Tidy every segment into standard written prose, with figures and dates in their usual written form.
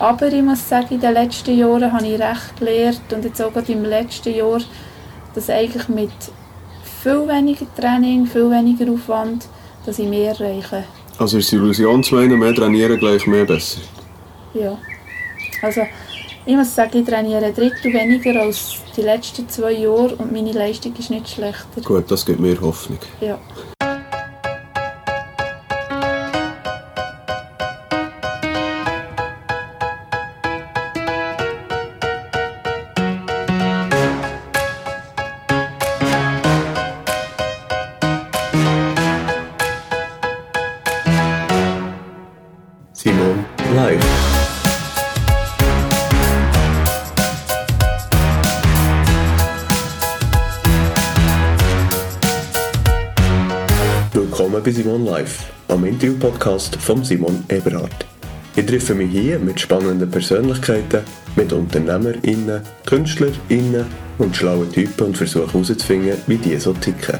Aber ich muss sagen, in den letzten Jahren habe ich recht gelernt und jetzt auch gerade im letzten Jahr, dass eigentlich mit viel weniger Training, viel weniger Aufwand, dass ich mehr erreiche. Also ist die Illusion zu meinen, mehr trainieren gleich mehr besser? Ja. Also ich muss sagen, ich trainiere ein Drittel weniger als die letzten 2 Jahre und meine Leistung ist nicht schlechter. Gut, das gibt mir Hoffnung. Ja. Simon live. Willkommen bei Simon live, am Interview-Podcast von Simon Eberhardt. Ich treffe mich hier mit spannenden Persönlichkeiten, mit UnternehmerInnen, KünstlerInnen und schlauen Typen und versuche herauszufinden, wie die so ticken.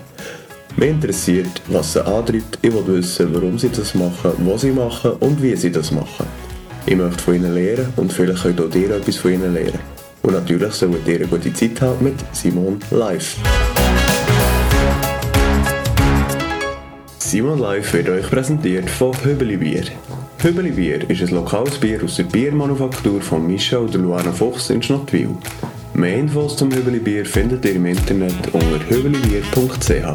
Mich interessiert, was sie antreibt, ich will wissen, warum sie das machen, was sie machen und wie sie das machen. Ich möchte von ihnen lernen und vielleicht könnt auch ihr etwas von ihnen lernen. Und natürlich sollt ihr eine gute Zeit haben mit Simon live. Simon live wird euch präsentiert von Höbeli Bier. Höbeli Bier ist ein lokales Bier aus der Biermanufaktur von Micha und Luana Fuchs in Schnottwil. Mehr Infos zum Höbeli Bier findet ihr im Internet unter höbelibier.ch.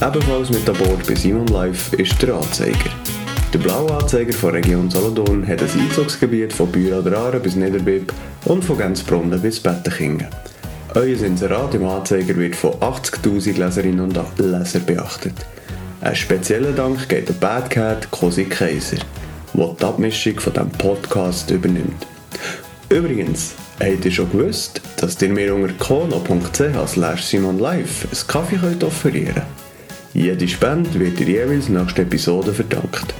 Ebenfalls mit an Bord bei Simon live ist der Anzeiger. Der blaue Anzeiger von Region Solothurn hat ein Einzugsgebiet von Büren an der Aare bis Niederbipp und von Gänsbrunnen bis Bettenkingen. Euer Inserat im Anzeiger wird von 80'000 Leserinnen und Lesern beachtet. Ein spezieller Dank geht an BadCat Cosi Kaiser, der die Abmischung von diesem Podcast übernimmt. Übrigens, habt ihr schon gewusst, dass ihr mir unter kono.ch/simonlive einen Kaffee offerieren könnt? Jede Spende wird in jeweils nächsten Episode verdankt.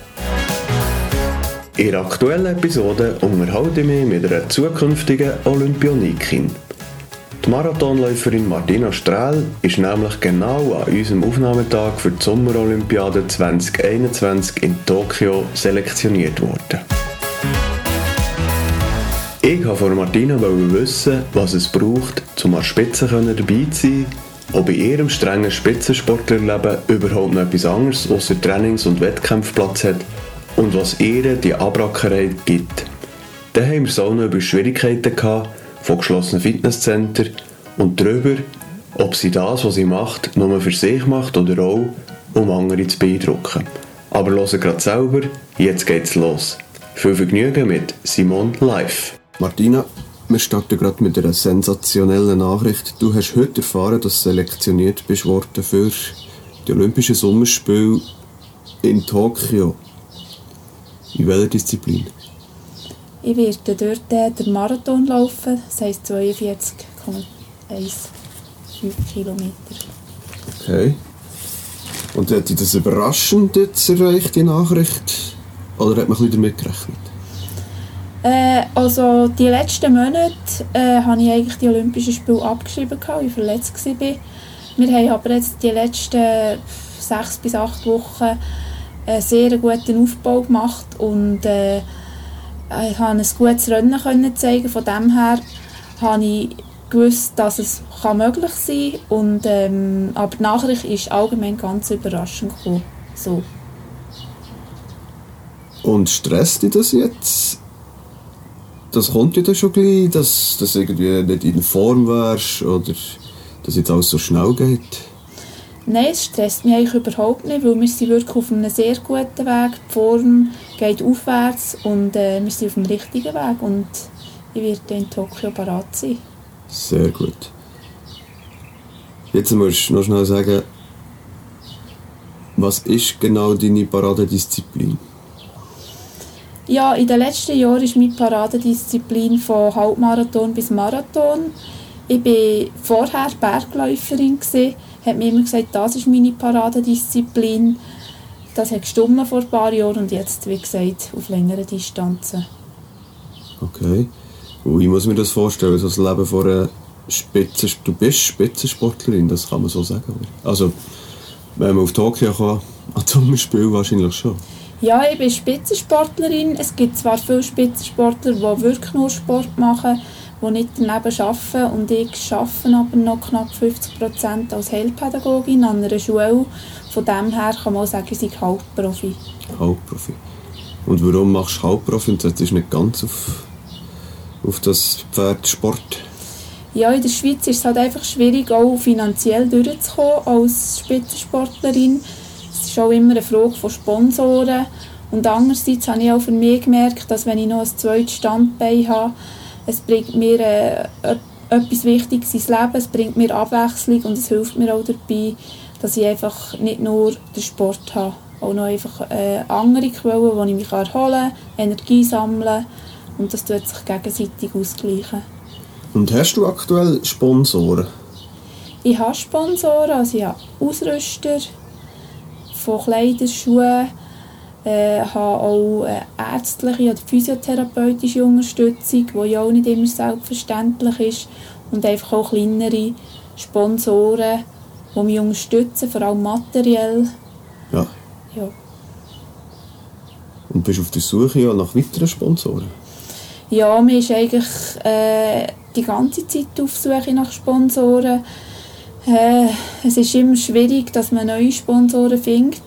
In der aktuellen Episode unterhalte ich mich mit einer zukünftigen Olympionikin. Die Marathonläuferin Martina Strell ist nämlich genau an unserem Aufnahmetag für die Sommerolympiade 2021 in Tokio selektioniert worden. Ich wollte von Martina wissen, was es braucht, um an Spitzen dabei zu sein, ob in ihrem strengen Spitzensportlerleben überhaupt noch etwas anderes ausser Trainings- und Wettkampfplatz hat und was ihr die Abrackerei gibt. Dann haben wir es auch noch über Schwierigkeiten gehabt, von geschlossenen Fitnesscentern und darüber, ob sie das, was sie macht, nur für sich macht oder auch, um andere zu beeindrucken. Aber hören gerade selber, jetzt geht's los. Viel Vergnügen mit Simon live. Martina, wir starten gerade mit einer sensationellen Nachricht. Du hast heute erfahren, dass du selektioniert bist worden für die Olympischen Sommerspiele in Tokio. In welcher Disziplin? Ich werde dort den Marathon laufen, das heisst 42,15 Kilometer. Okay. Und hat dich das überraschend jetzt erreicht, die Nachricht? Oder hat man ein bisschen damit gerechnet? Also die letzten Monate habe ich eigentlich die Olympischen Spiele abgeschrieben, weil ich verletzt war. Wir haben aber jetzt die letzten 6 bis 8 Wochen einen sehr guten Aufbau gemacht und ich konnte ein gutes Rennen zeigen. Von dem her habe ich gewusst, dass es möglich sein kann. Und, aber die Nachricht ist allgemein ganz überraschend gekommen. So. Und stresst dich das jetzt? Das kommt ja dann schon gleich, dass du irgendwie nicht in Form wärst oder dass jetzt alles so schnell geht? Nein, es stresst mich eigentlich überhaupt nicht, weil wir sind wirklich auf einem sehr guten Weg. Die Form geht aufwärts und wir sind auf dem richtigen Weg und ich werde in Tokio bereit sein. Sehr gut. Jetzt musst du noch schnell sagen, was ist genau deine Paradedisziplin? Ja, in den letzten Jahren ist meine Paradedisziplin von Halbmarathon bis Marathon. Ich war vorher Bergläuferin, hat mir immer gesagt, das ist meine Paradedisziplin. Das hat gestimmt vor ein paar Jahren und jetzt, wie gesagt, auf längeren Distanzen. Okay. Wie muss ich mir das vorstellen? So das Leben von einer du bist Spitzensportlerin, das kann man so sagen. Also, wenn man auf Tokio kann, an Sommerspielen wahrscheinlich schon. Ja, ich bin Spitzensportlerin. Es gibt zwar viele Spitzensportler, die wirklich nur Sport machen, die nicht daneben arbeiten. Und ich arbeite aber noch knapp 50% als Heilpädagogin an einer Schule. Von dem her kann man auch sagen, ich sei Halbprofi. Halbprofi. Und warum machst du Halbprofi? Und das ist nicht ganz auf das Pferd Sport? Ja, in der Schweiz ist es halt einfach schwierig, auch finanziell durchzukommen als Spitzensportlerin. Es ist auch immer eine Frage von Sponsoren. Und andererseits habe ich auch für mich gemerkt, dass wenn ich noch ein zweites Standbein habe, es bringt mir etwas Wichtiges ins Leben, es bringt mir Abwechslung und es hilft mir auch dabei, dass ich einfach nicht nur den Sport habe, auch noch einfach andere Quellen, wo ich mich erholen kann, Energie sammeln und das tut sich gegenseitig ausgleichen. Und hast du aktuell Sponsoren? Ich habe Sponsoren, also ich habe Ausrüster von Kleidern, Schuhen, habe auch ärztliche oder physiotherapeutische Unterstützung, die ja auch nicht immer selbstverständlich ist, und einfach auch kleinere Sponsoren, die mich unterstützen, vor allem materiell. Ja. Ja. Und bist du auf der Suche nach weiteren Sponsoren? Ja, mir ist eigentlich die ganze Zeit auf der Suche nach Sponsoren. Es ist immer schwierig, dass man neue Sponsoren findet.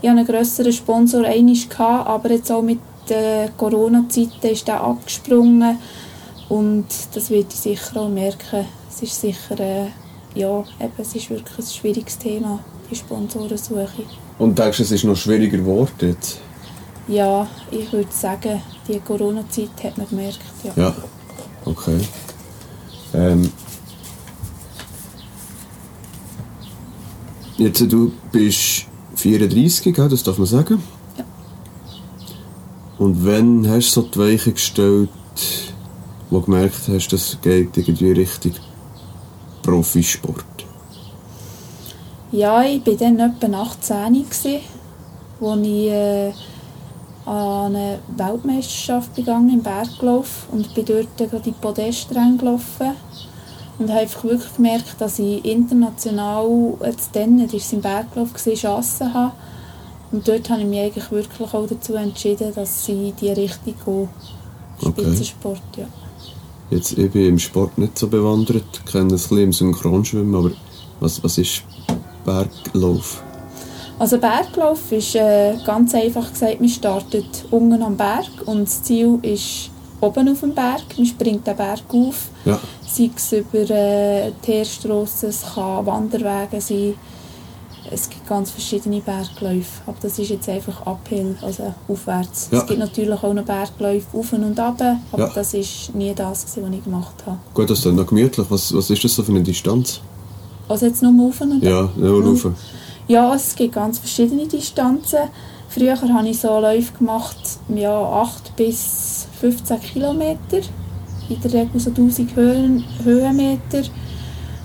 Ich hatte einen grösseren Sponsor einmal, aber jetzt auch mit der Corona-Zeit ist der abgesprungen. Und das werde ich sicher auch merken. Es ist sicher, es ist wirklich ein schwieriges Thema, die Sponsorensuche. Und denkst du, es ist noch schwieriger geworden? Ja, ich würde sagen, die Corona-Zeit hat man gemerkt. Ja. Okay. Jetzt, du bist 34, das darf man sagen? Ja. Und wann hast du so die Weiche gestellt, wo du gemerkt hast, das geht irgendwie Richtung Profisport? Ja, ich war dann etwa 18, als ich an eine Weltmeisterschaft gegangen im Berglauf und bin dort gerade in die Podestränge gelaufen und habe einfach wirklich gemerkt, dass ich international jetzt dann, das war im Berglauf, Chancen habe. Und dort habe ich mich eigentlich wirklich auch dazu entschieden, dass ich in die Richtung gehe. Spitzensport, okay. Ja. Jetzt, ich bin im Sport nicht so bewandert, ich kenne ein bisschen im Synchronschwimmen, aber was ist Berglauf? Also Berglauf ist ganz einfach gesagt, man startet unten am Berg und das Ziel ist oben auf dem Berg. Man springt den Berg auf, ja. Sei es über Teerstrassen, es kann Wanderwege sein. Es gibt ganz verschiedene Bergläufe, aber das ist jetzt einfach uphill, also aufwärts. Ja. Es gibt natürlich auch noch Bergläufe auf und ab, aber ja, das ist nie das, was ich gemacht habe. Gut, das ist dann noch gemütlich. Was ist das so für eine Distanz? Also jetzt nur auf und ab? Ja, nur auf. Ja, es gibt ganz verschiedene Distanzen. Früher habe ich so Läufe gemacht, ja, 8 bis 15 Kilometer, in der Regel so 1000 Höhenmeter.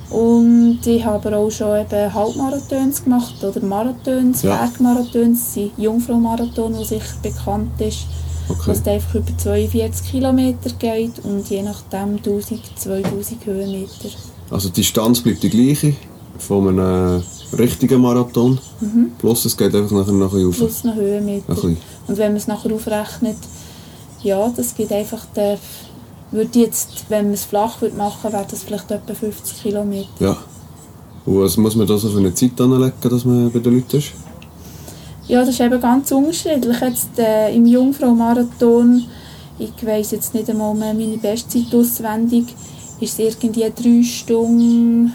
Und ich habe aber auch schon eben Halbmarathons gemacht oder Marathons, ja. Bergmarathons, die Jungfrau Marathon, die sicher bekannt ist, okay, dass es einfach über 42 Kilometer geht und je nachdem 1000, 2000 Höhenmeter. Also die Distanz bleibt die gleiche von einem richtigen Marathon, plus es geht einfach nachher noch ein bisschen rauf. Plus noch Höhenmeter. Und wenn man es nachher aufrechnet, ja, das gibt einfach, würde jetzt, wenn man es flach machen würde, wäre das vielleicht etwa 50 Kilometer. Ja. Und was muss man da so für eine Zeit anlegen, dass man bei den Leuten ist? Ja, das ist eben ganz unterschiedlich. Jetzt im Jungfrau-Marathon, ich weiss jetzt nicht einmal meine Bestzeit auswendig, ist es irgendwie 3 Stunden...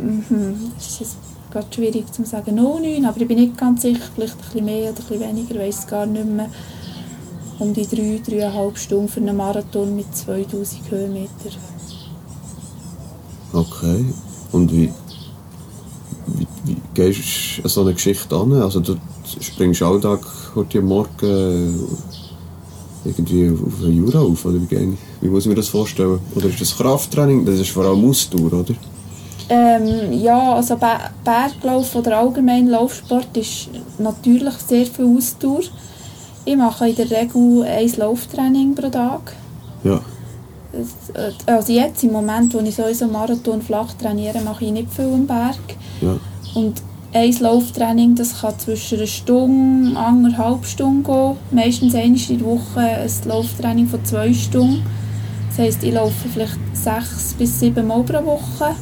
Das ist jetzt schwierig zu sagen, 9, aber ich bin nicht ganz sicher, vielleicht ein bisschen mehr oder ein bisschen weniger, ich weiss es gar nicht mehr. Um die 3,5 Stunden für einen Marathon mit 2000 Höhenmeter. Okay, und wie gehst du an so eine Geschichte an? Also du springst alltag heute Morgen irgendwie auf eine Jura auf, oder wie muss ich mir das vorstellen? Oder ist das Krafttraining? Das ist vor allem Ausdauer, oder? Ja, also Berglauf oder allgemein Laufsport ist natürlich sehr viel Ausdauer. Ich mache in der Regel ein Lauftraining pro Tag. Ja. Also jetzt, im Moment, wo ich so einen Marathon flach trainiere, mache ich nicht viel am Berg. Ja. Und Ein Lauftraining, das kann zwischen einer Stunde, anderthalb Stunden gehen. Meistens einmal in der Woche ein Lauftraining von 2 Stunden. Das heisst, ich laufe vielleicht 6 bis 7 Mal pro Woche.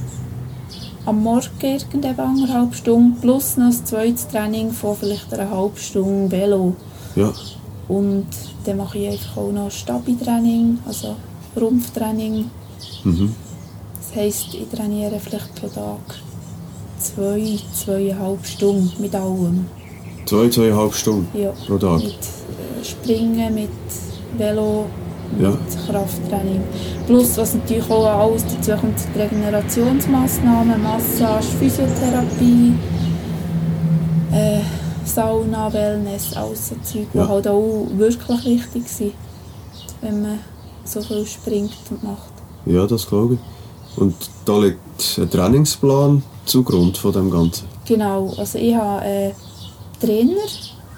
Am Morgen irgendetwa 1,5 Stunden plus noch ein zweites Training von vielleicht 1,5 Stunde Velo. Ja. Und dann mache ich einfach auch noch Stabi-Training, also Rumpftraining. Mhm. Das heisst, ich trainiere vielleicht pro Tag 2,5 Stunden mit allem. 2,5 Stunden ja, pro Tag? Mit Springen, mit Velo, mit ja. Krafttraining. Plus, was natürlich auch alles dazu kommt, sind Regenerationsmassnahmen, Massage, Physiotherapie, Sauna, Wellness, all so Zeug, die ja. halt auch wirklich wichtig sind, wenn man so viel springt und macht. Ja, das glaube ich. Und da liegt ein Trainingsplan zugrunde von dem Ganzen? Genau, also ich habe einen Trainer,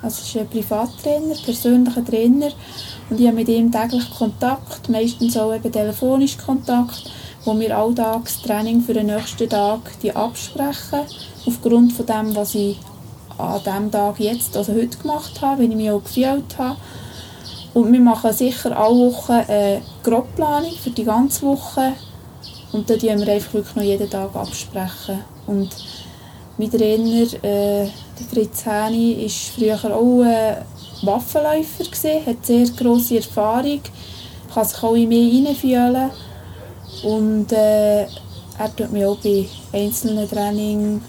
also ist ein Privattrainer, persönlicher Trainer, und ich habe mit ihm täglich Kontakt, meistens auch eben telefonisch Kontakt, wo wir alltags Training für den nächsten Tag die absprechen, aufgrund von dem, was ich an diesem Tag jetzt, also heute gemacht habe, wie ich mich auch gefühlt habe. Und wir machen sicher alle Wochen eine Grobplanung für die ganze Woche und dann sprechen wir einfach wirklich noch jeden Tag absprechen. Und mein Trainer, der Fritz Häne, war früher auch Waffenläufer, hat sehr grosse Erfahrung, kann sich auch in mich hineinfühlen. Und er tut mir auch bei einzelnen Trainings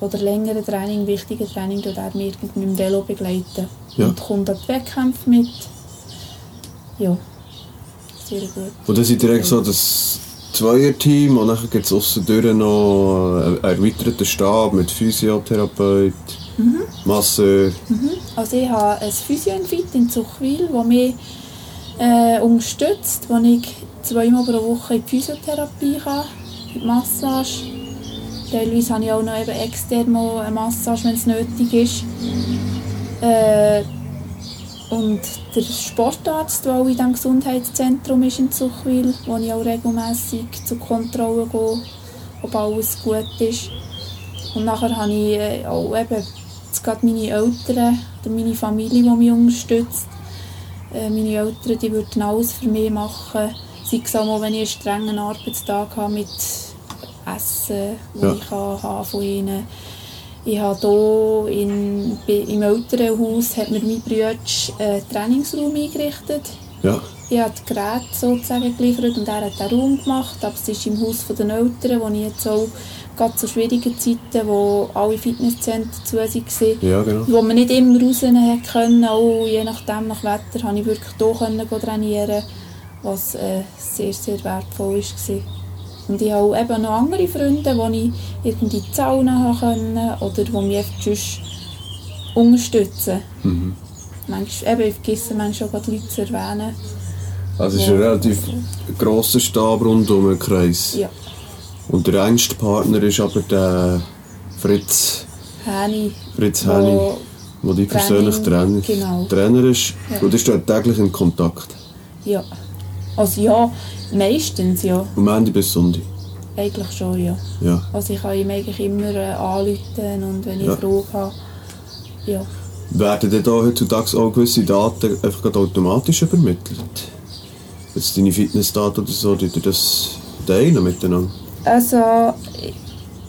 oder längeren Trainings, wichtigen Trainings, tut er mir mit meinem Velo begleiten. Ja. Und kommt an die Wettkämpfe mit. Ja, sehr gut. Und das ist direkt so, dass Zweierteam und dann gibt es aussendurch noch einen erweiterten Stab mit Physiotherapeut, mhm. Masseur. Mhm. Also ich habe ein Physio-Infit in Zuchwil, das mich unterstützt, wo ich 2 Mal pro Woche in die Physiotherapie kann, in die Massage. Teilweise habe ich auch noch eben extern mal eine Massage, wenn es nötig ist. Und der Sportarzt, der auch in diesem Gesundheitszentrum ist in Zuchwil, wo ich auch regelmässig zur Kontrolle gehe, ob alles gut ist. Und nachher habe ich auch eben gerade meine Eltern oder meine Familie, die mich unterstützt. Meine Eltern, die würden alles für mich machen. Sei es auch mal, wenn ich einen strengen Arbeitstag habe mit Essen, das ja. ich habe von ihnen. Ich habe hier im Elternhaus hat mir mein Bruder einen Trainingsraum eingerichtet. Ja. Ich habe die Geräte sozusagen geliefert und er hat den Raum gemacht. Aber es ist im Haus der Eltern, wo ich jetzt auch gerade zu schwierigen Zeiten, wo alle Fitnesszentren zu waren, ja, genau. wo man nicht immer raus konnte, auch je nachdem nach Wetter, konnte ich wirklich hier trainieren, was sehr, sehr wertvoll war. Und ich habe auch eben noch andere Freunde, wo ich irgendwie die Sauna haben können oder die mich sonst unterstützen. Mhm. Manchmal, eben, ich vergesse manchmal auch die Leute zu erwähnen. Also es ist ein relativ grosser Stab rund um den Kreis. Ja. Und der engste Partner ist aber der Fritz Häne. Fritz Häne, der dein persönlicher Trainer ist. Ja. Und ihr steht täglich in Kontakt. Ja. Also ja, meistens ja. Am Ende bis Sonntag? Eigentlich schon, ja. ja. Also ich kann ihm eigentlich immer anrufen und wenn ich ja. Fragen habe, ja. Werden denn da heutzutage auch gewisse Daten einfach automatisch übermittelt? Jetzt deine Fitnessdaten oder so, die das teilen miteinander? Also,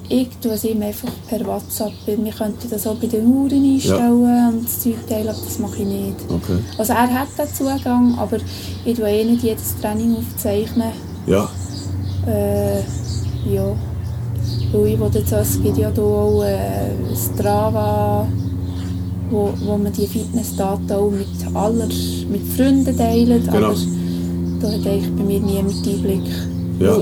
ich tue es ihm einfach per WhatsApp. Wir könnten das auch bei den Uhren einstellen ja. und das Zeug teilen, aber das mache ich nicht. Okay. Also er hat den Zugang, aber ich tue eh nicht jedes Training aufzeichnen. Ja. Ja. Weil ich will jetzt auch, es gibt ja hier auch Strava, wo man die Fitnessdaten auch mit Freunden teilt. Genau. Aber da hat eigentlich bei mir niemand Einblick. Ja. Nicht,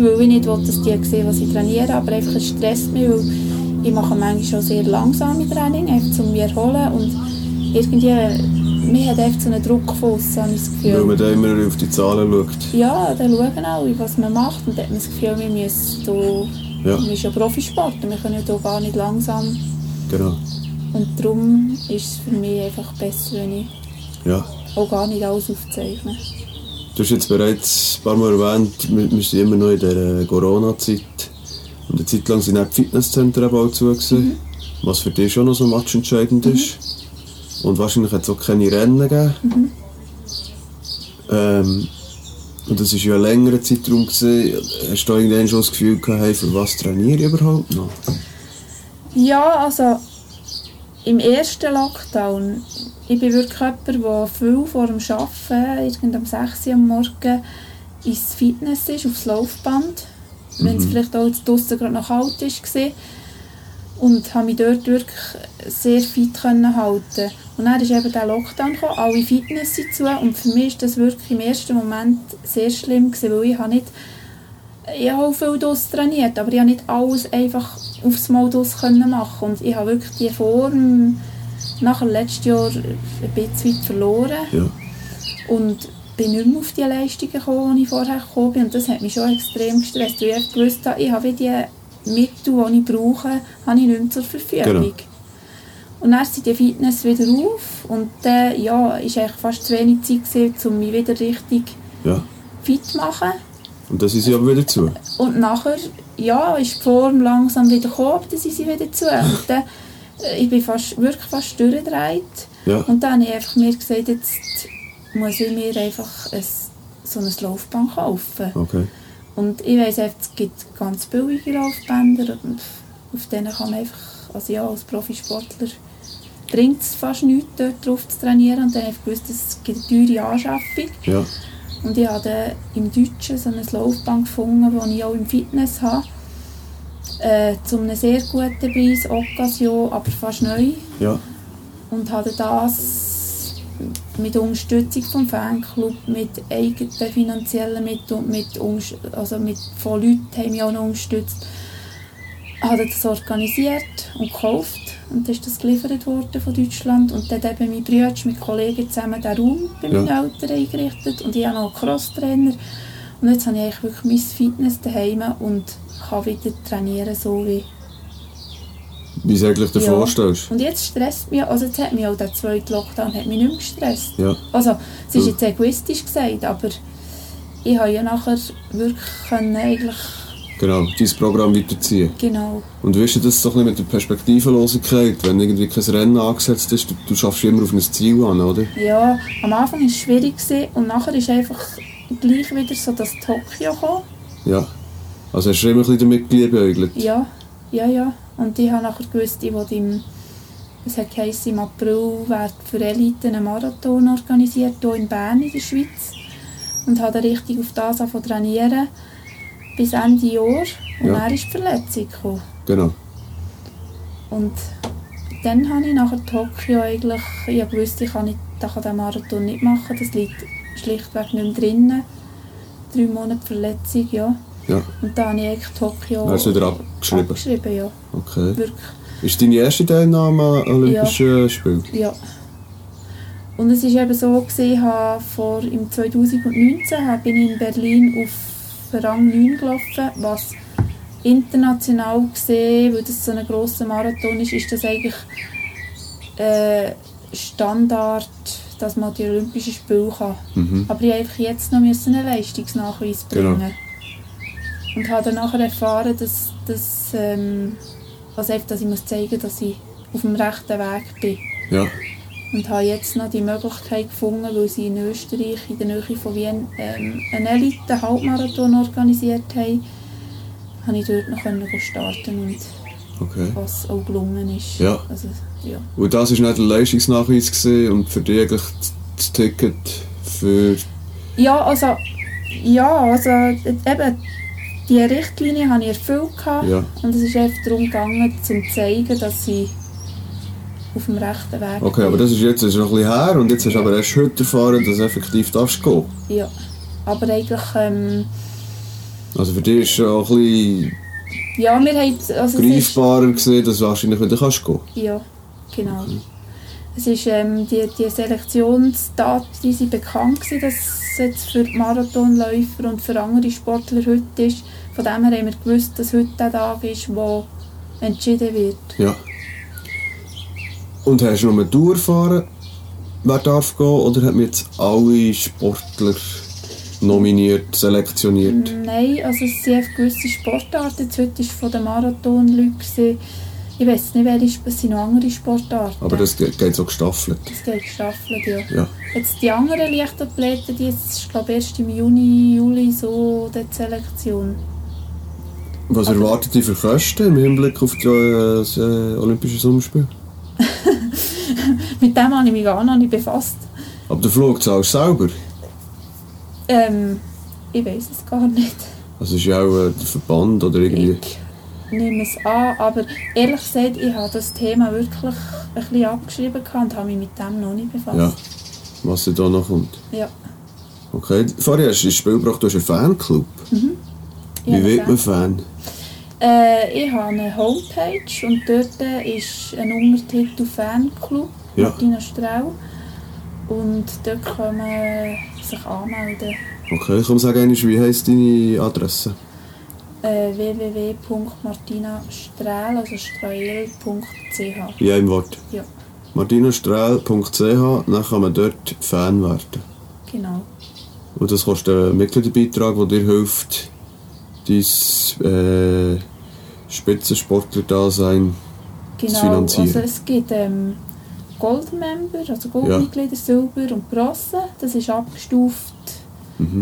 weil ich nicht will, dass die sehen, was ich trainiere, aber einfach es stresst mich, weil ich mache manchmal schon sehr langsame Training, einfach um mich erholen und irgendwie, mir hat einfach so einen Druck von aussen, habe ich das Gefühl. Weil man da immer auf die Zahlen schaut. Ja, dann schauen alle, was man macht und dann hat man das Gefühl, wir müssen hier, ja. wir sind ja Profisportler, wir können hier gar nicht langsam. Genau. Und darum ist es für mich einfach besser, wenn ich ja. auch gar nicht alles aufzeichne. Du hast jetzt bereits ein paar Mal erwähnt, wir sind immer noch in der Corona-Zeit. Und eine Zeit lang sind auch die Fitnesszentren eben auch zu, was für dich schon noch so matchentscheidend ist. Und wahrscheinlich hat es auch keine Rennen gegeben. Und das war ja ein längerer Zeitraum. Hast du da irgendwann schon das Gefühl gehabt, hey, für was trainiere ich überhaupt noch? Ja, also im ersten Lockdown, ich bin wirklich jemand, der viel vor dem Arbeiten, irgend um 6 Uhr am Morgen, ins Fitness ist, aufs Laufband. Wenn es vielleicht auch draussen gerade noch kalt war. Und habe mich dort wirklich sehr fit halten. Und dann ist eben der Lockdown gekommen, alle Fitness sind zu. Und für mich war das wirklich im ersten Moment sehr schlimm, weil ich habe auch viel draus trainiert, aber ich habe nicht alles einfach aufs Mal draus machen. Und ich habe wirklich die Form nachher letztes Jahr ein bisschen verloren. Ja. Und bin nicht mehr auf die Leistungen gekommen, die ich vorher gekommen bin. Und das hat mich schon extrem gestresst, weil ich gewusst habe, ich habe die Mittel, die ich brauche, habe ich nicht mehr zur Verfügung. Genau. Und dann sind die Fitness wieder auf und dann war eigentlich fast zu wenig Zeit gewesen, um mich wieder richtig fit zu machen. Und dann sind sie aber wieder zu? Und nachher ist die Form langsam wieder gekommen, aber dann sind sie wieder zu. Und dann, ich bin fast durchgedreht. Ja. Und dann habe ich einfach mir gesagt, jetzt muss ich mir einfach so ein Laufband kaufen. Okay. Und ich weiss, es gibt ganz billige Laufbänder und auf denen kann man einfach, als Profisportler bringt es fast nichts, dort drauf zu trainieren. Und dann habe ich gewusst, es gibt eine teure Anschaffung. Ja. Und ich habe dann im Deutschen so ein Laufband gefunden, das ich auch im Fitness habe. Zu einem sehr guten Preis, Occasion, aber fast neu. Ja. Und habe das mit Unterstützung vom Fanclub, mit eigenen finanziellen Mitteln, von Leuten haben mich auch noch unterstützt. Habe das organisiert und gekauft. Und dann ist das geliefert worden von Deutschland. Und dann haben mein Bruder mit Kollegen zusammen den Raum bei meinen Eltern eingerichtet. Und ich habe noch einen Crosstrainer. Und jetzt habe ich eigentlich wirklich mein Fitness daheim und kann wieder trainieren, so wie es eigentlich davor vorstellst. Und jetzt stresst mich, jetzt hat mich auch der zweite Lockdown hat mich nicht mehr gestresst. Ja. Es ist jetzt egoistisch gesagt, aber ich habe ja nachher wirklich Genau, dein Programm weiterziehen. Genau. Und weißt du, das so mit der Perspektivenlosigkeit, wenn irgendwie kein Rennen angesetzt ist, du schaffst immer auf ein Ziel an, oder? Ja, am Anfang war es schwierig und nachher ist einfach gleich wieder so das Tokio gekommen. Ja, also hast du immer ein bisschen damit geliebäugelt? Ja. Und ich habe nachher gewusst, es hat geheißen, im April wird für Elite ein Marathon organisiert, hier in Bern in der Schweiz. Und habe da richtig auf das trainieren. Bis Ende Jahr und dann ist die Verletzung gekommen. Genau. Und dann habe ich nachher Tokio eigentlich, ich wusste, ich kann den Marathon nicht machen, das liegt schlichtweg nicht mehr drinnen. 3 Monate Verletzung, ja. Und dann habe ich eigentlich Tokio abgeschrieben, ja. Okay. Wirklich. Ist deine erste Teilnahme an Olympischen Spielen? Ja. Und es war eben so, im 2019 bin ich in Berlin auf Rang 9 gelaufen, was international gesehen, weil das so ein grosser Marathon ist, ist das eigentlich Standard, dass man die Olympischen Spiele kann. Aber ich musste jetzt noch einen Leistungsnachweis bringen. Genau. Und habe dann nachher erfahren, dass ich muss zeigen, dass ich auf dem rechten Weg bin. Ja. Und habe jetzt noch die Möglichkeit gefunden, weil sie in Österreich, in der Nähe von Wien, einen Elite-Halbmarathon organisiert haben, konnte ich dort noch starten und was auch gelungen ist. Ja. Und das war nicht der Leistungsnachweis gewesen und für dich eigentlich das Ticket für... eben die Richtlinie habe ich erfüllt und es ist einfach darum gegangen, zu zeigen, dass ich auf dem rechten Weg. Okay, aber das ist jetzt noch ein bisschen her und jetzt hast du aber erst heute erfahren, dass du effektiv gehen. Ja, aber eigentlich... also für dich ist es auch ein bisschen greifbarer gewesen, dass du wahrscheinlich wieder gehen kannst. Ja, genau. Okay. Es ist die Selektionsdaten, die sind bekannt gewesen, dass es jetzt für Marathonläufer und für andere Sportler heute ist. Von dem her haben wir gewusst, dass heute der Tag ist, wo entschieden wird. Ja. Und hast du noch eine Tour fahren? Wer darf gehen? Oder haben jetzt alle Sportler nominiert, selektioniert? Nein, also es sind gewisse Sportarten. Heute war von den Marathon-Leuten. Ich weiss nicht, welche, es sind noch andere Sportarten. Aber das geht so gestaffelt? Das geht gestaffelt, ja. Jetzt die anderen Leichtathleten, die ist, glaube ich, erst im Juni, Juli so die Selektion. Was erwartet ihr für Kosten im Hinblick auf das Olympische Sommerspiel? Mit dem habe ich mich gar noch nicht befasst. Aber den Flug zahlst du selber? Ich weiss es gar nicht. Also ist ja auch der Verband oder irgendwie... Ich nehme es an, aber ehrlich gesagt, ich habe das Thema wirklich ein bisschen abgeschrieben und habe mich mit dem noch nicht befasst. Ja, was da noch kommt. Ja. Okay, vorher hast du ins Spiel gebracht, du hast einen Fanclub. Mhm. Wie wird man Fan? Ich habe eine Homepage und dort ist ein Untertitel Fanclub, ja. Martina Strell. Und dort kann man sich anmelden. Okay, komm, sag einmal, wie heisst deine Adresse? www.martinastrell, also strell.ch. Ja, im Wort. Ja. martinastrell.ch, dann kann man dort Fan werden. Genau. Und das kostet einen Mitgliederbeitrag, der dir hilft, dein Spitzensportler-Dasein zu finanzieren. Genau, also es gibt Goldmember, also Goldmitglieder, ja. Silber und Bronze. Das ist abgestuft,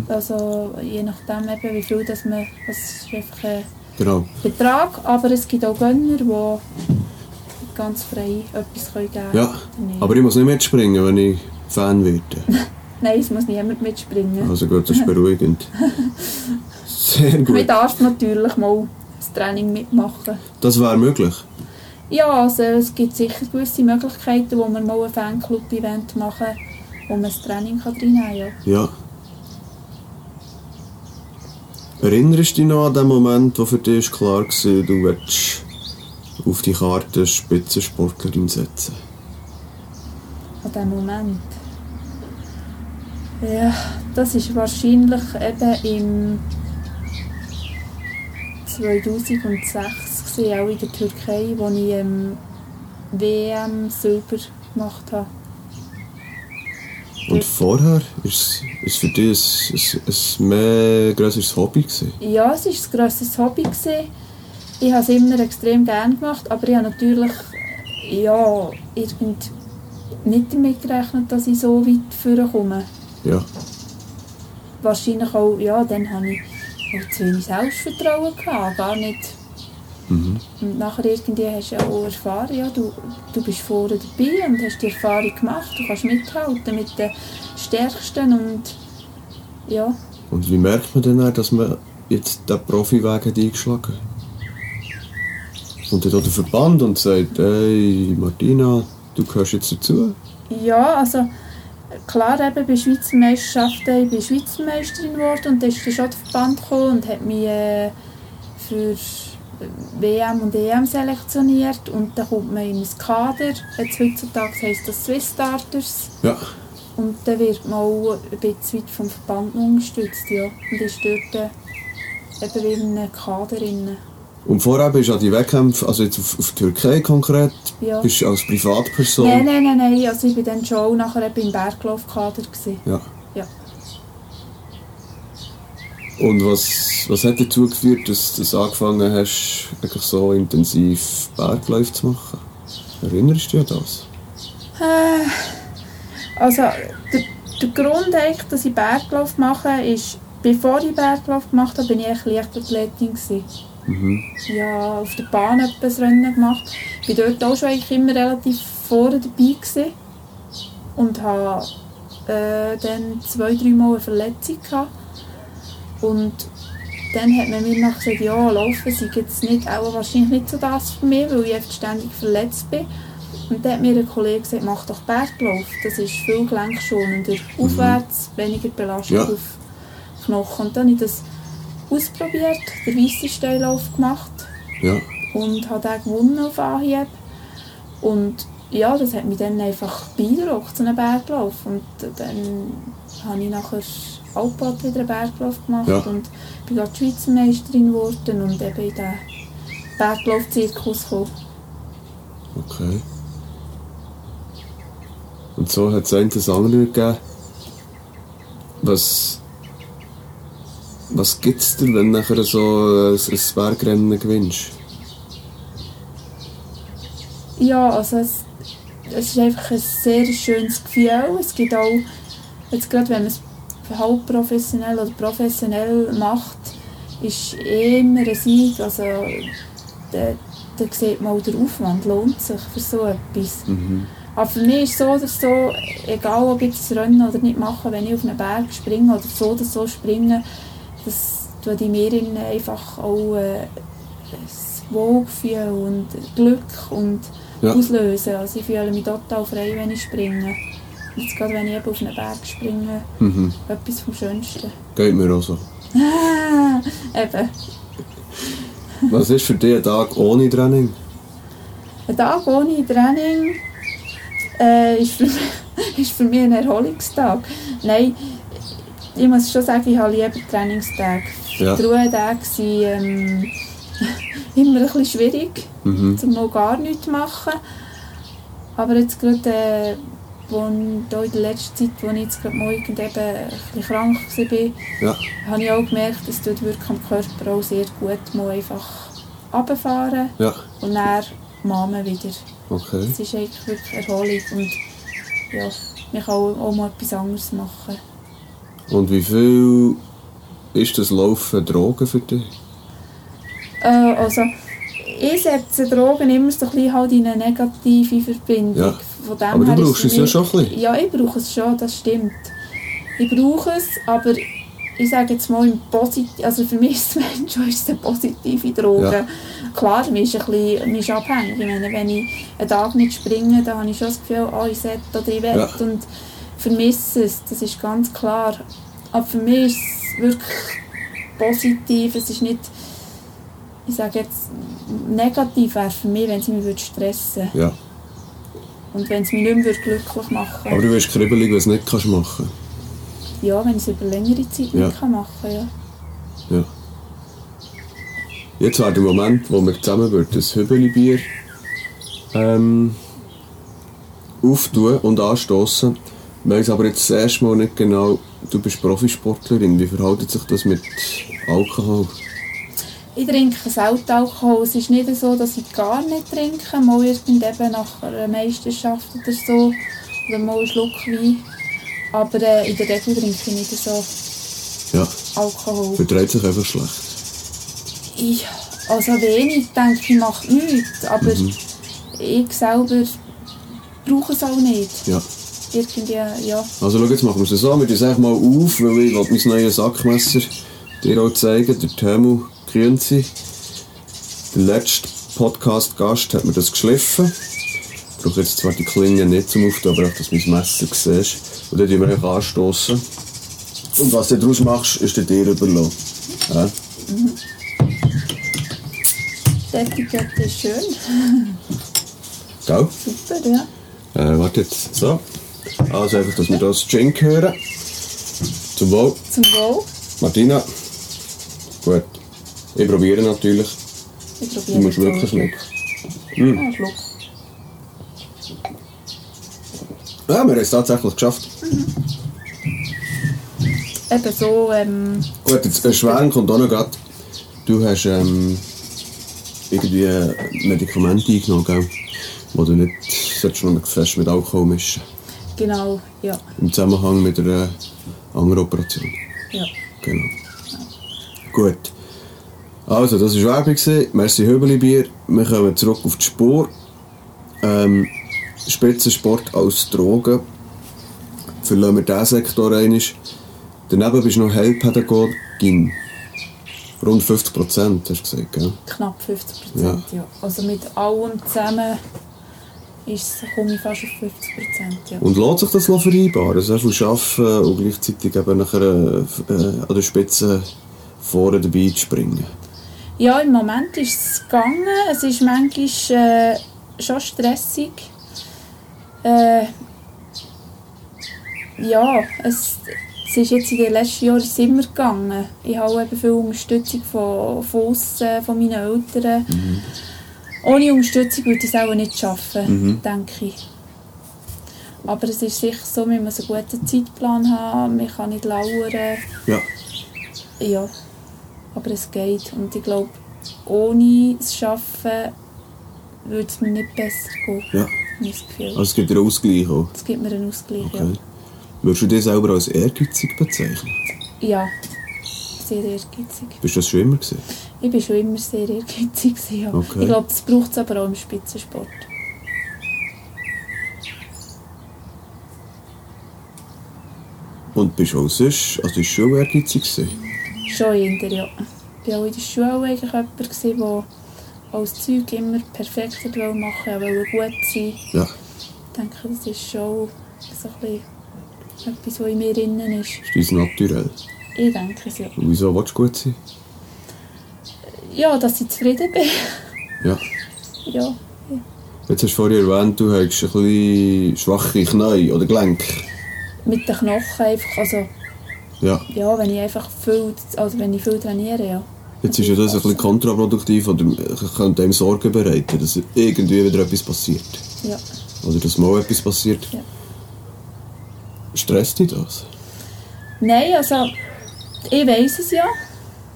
also je nachdem eben, wie viel dass man, das ist einfach ein Betrag, aber es gibt auch Gönner, die ganz frei etwas geben können. Ja, aber ich muss nicht mitspringen, wenn ich Fan werde. Nein, es muss niemand mitspringen. Also gut, das ist beruhigend. Sehr gut. Man darf natürlich mal das Training mitmachen. Das wäre möglich? Ja, also es gibt sicher gewisse Möglichkeiten, wo man mal ein Fanclub-Event machen kann, wo man das Training reinnehmen kann. Ja. Erinnerst du dich noch an den Moment, wo für dich klar war, du willst auf die Karte Spitzensportlerin setzen? An diesem Moment? Ja, das ist wahrscheinlich eben im 2006 war, auch in der Türkei, wo ich WM Silber gemacht habe. Und vorher? War es für dich ein mehr grösseres Hobby? Ja, es war ein grösseres Hobby. Ich habe es immer extrem gerne gemacht, aber ich habe natürlich nicht damit gerechnet, dass ich so weit vorkomme. Ja. Wahrscheinlich auch, ja, dann habe ich zu wenig Selbstvertrauen gehabt, gar nicht. Mhm. Und nachher irgendwie hast du ja auch erfahren, ja, du bist vorne dabei und hast die Erfahrung gemacht, du kannst mithalten mit den Stärksten und ja. Und wie merkt man denn auch, dass man jetzt den Profiweg hat eingeschlagen? Kommt dann auch der Verband und sagt, hey Martina, du gehörst jetzt dazu? Ja, also... Klar, eben bei Schweizer Meisterschaften, ich bin Schweizer Meisterin geworden und dann ist der Verband gekommen und hat mich für WM und EM selektioniert und dann kommt man in ein Kader, jetzt heutzutage heisst das Swiss Starters, ja. Und dann wird man auch ein bisschen weit vom Verband unterstützt, ja, und ist dort eben wie in einem Kader drin. Und vorher bist du an die Wettkämpfe, also jetzt auf die Türkei konkret, ja. Bist du als Privatperson? Nein, also ich war dann schon auch nachher im Berglaufkader. Ja. Ja. Und was hat dazu geführt, dass du angefangen hast, wirklich so intensiv Bergläufe zu machen? Erinnerst du dich an das? Also der Grund, eigentlich, dass ich Berglauf mache, ist, bevor ich Berglauf gemacht habe, war ich eigentlich Leichtathletin. Mhm. Ja, auf der Bahn etwas Rennen gemacht. Ich war dort auch schon eigentlich immer relativ vorne dabei gewesen und hatte dann 2-3 Mal eine Verletzung gehabt. Und dann hat man mir nachher gesagt, ja, laufen sei jetzt nicht, auch wahrscheinlich nicht so das für mich, weil ich einfach ständig verletzt bin. Und dann hat mir ein Kollege gesagt, mach doch Berglauf, das ist viel gelenkschonender, aufwärts, weniger Belastung auf Knochen. Und dann habe ich das ausprobiert, den Weissensteinlauf gemacht und habe den gewonnen auf Anhieb. Und ja, das hat mich dann einfach beeindruckt, so einen Berglauf. Und dann habe ich nachher Alpbad wieder einen Berglauf gemacht und bin gerade Schweizer Meisterin geworden und eben in den Berglaufzirkus gekommen. Okay. Und so hat es ein das andere gegeben. Was Was gibt es denn, wenn du nachher so ein Bergrennen gewinnst? Ja, also es ist einfach ein sehr schönes Gefühl. Es gibt auch, jetzt gerade wenn man es halbprofessionell oder professionell macht, ist immer ein Sieg. Also, da sieht man auch, der Aufwand lohnt sich für so etwas. Mhm. Aber für mich ist es so, dass so, egal ob ich das Rennen oder nicht mache, wenn ich auf einen Berg springe oder so springe, das tut in mir einfach auch das Wohlgefühl und Glück und auslösen. Also ich fühle mich total frei, wenn ich springe. Jetzt gerade, wenn ich eben auf einen Berg springe, etwas vom Schönsten. Geht mir auch so. Eben. Was ist für dich ein Tag ohne Training? Ein Tag ohne Training ist für mich ein Erholungstag. Nein, ich muss schon sagen, ich habe lieber Trainingstage. Ja. Die Ruhetage sind immer ein bisschen schwierig, um gar nichts zu machen. Aber jetzt gerade in der letzten Zeit, als ich jetzt gerade morgen etwas krank war, habe ich auch gemerkt, dass es wirklich am Körper auch sehr gut muss, einfach runterfahren und dann mamen wieder. Okay. Das ist eigentlich wirklich Erholung und ja, man kann auch mal etwas anderes machen. Und wie viel ist das Laufen Drogen für dich? Also, ich setze Drogen immer so ein bisschen halt in eine negative Verbindung. Ja. Von dem aber her du brauchst es ja schon ein bisschen. Ja, ich brauche es schon, das stimmt. Ich brauche es, aber ich sage jetzt mal, also für mich ist es eine positive Droge. Ja. Klar, man ist abhängig. Ich meine, wenn ich einen Tag nicht springe, dann habe ich schon das Gefühl, ich sollte oder ich will und vermisse es, das ist ganz klar. Aber für mich ist es wirklich positiv, es ist nicht, ich sage jetzt, negativ wäre für mich, wenn es mich stressen würde. Ja. Und wenn es mich nicht mehr glücklich machen würde. Aber du wirst kribbelig, wenn du es nicht machen kannst. Ja, wenn ich es über längere Zeit nicht machen kann, ja. Jetzt war der Moment, wo wir zusammen das Höbeli Bier auftun und anstoßen. Ich weiss aber jetzt das erste Mal nicht genau, du bist Profisportlerin. Wie verhält sich das mit Alkohol? Ich trinke selten Alkohol. Es ist nicht so, dass ich gar nicht trinke. Mal irgendwann nach einer Meisterschaft oder so. Oder mal einen Schluck Wein. Aber in der Regel trinke ich nicht so Alkohol. Verträgt sich einfach schlecht? Ja, also wenig. Ich denke, ich mache nichts. Aber ich selber brauche es auch nicht. Ja. Irgendwie, ja. Also schau, jetzt machen wir es so. Wir tun es mal auf, weil ich mein neues Sackmesser dir auch zeigen. Der Thermel. Grüezi. Der letzte Podcast-Gast hat mir das geschliffen. Ich brauche jetzt zwar die Klinge nicht zum Aufnehmen, aber auch, dass du mein Messer siehst. Und dann tun wir anstoßen. Und was du daraus machst, ist dir überlassen. Ja? Mhm. Die Etikette ist schön. Gell? Super, ja. Warte jetzt. So. Also einfach, dass wir hier das Gin hören. Zum Wohl. Zum Wohl. Martina. Gut. Ich probiere natürlich. Du musst wirklich schmecken. Ein Schluck. Ja, wir haben es tatsächlich geschafft. Eben so. Gut, jetzt erschweren kommt auch noch gerade. Du hast irgendwie Medikamente eingenommen, gell? Wo du nicht fest mit Alkohol mischen. Genau, ja. Im Zusammenhang mit einer anderen Operation. Ja. Genau. Ja. Gut. Also, das war Werbung. Merci Höbeli Bier. Wir kommen zurück auf die Spur. Spitzensport als Drogen. Verlassen wir diesen Sektor rein. Daneben bist du noch Heilpädagogin. Rund 50%, hast du gesagt, gell? Knapp 50%, ja. Also mit allem zusammen komme ich fast auf 50%, ja. Und lässt sich das noch vereinbaren? Also viel arbeiten und gleichzeitig eben nachher an der Spitze vorne dabei zu springen? Ja, im Moment ist es gegangen. Es ist manchmal schon stressig. Es ist jetzt in den letzten Jahren immer gegangen. Ich habe eben viel Unterstützung von aussen, von meinen Eltern. Mhm. Ohne Unterstützung würde ich es auch nicht schaffen, denke ich. Aber es ist sicher so, man muss einen guten Zeitplan haben, man kann nicht lauern. Ja. Ja, aber es geht. Und ich glaube, ohne das Arbeiten würde es mir nicht besser gehen. Ja. Also es gibt einen Ausgleich auch? Es gibt mir einen Ausgleich, okay. Ja. Würdest du dich selber als ehrgeizig bezeichnen? Ja, sehr ehrgeizig. Bist du das schon immer gewesen? Ich war schon immer sehr ehrgeizig, ja. Okay. Ich glaube, das braucht es aber auch im Spitzensport. Und bist du auch sonst, also bist du schon ehrgeizig gewesen? Schon eher, ja. Ich war auch in der Schule eigentlich jemand, der als Zeug immer perfekter machen wollte, gut sein. Ja. Ich denke, das ist schon so ein bisschen etwas, was in mir drin ist. Ist dein Naturell? Ich denke es, ja. Und wieso willst du gut sein? Ja, dass ich zufrieden bin. Ja. Ja. Jetzt hast du vorhin erwähnt, du hast ein bisschen schwache Knie oder Gelenke. Mit den Knochen einfach, also... Ja. Ja, wenn ich einfach viel, also wenn ich viel trainiere, ja. Jetzt ist ja das ein bisschen kontraproduktiv oder könnte einem Sorgen bereiten, dass irgendwie wieder etwas passiert. Ja. Oder dass mal etwas passiert. Ja. Stresst dich das? Nein, also ich weiss es ja.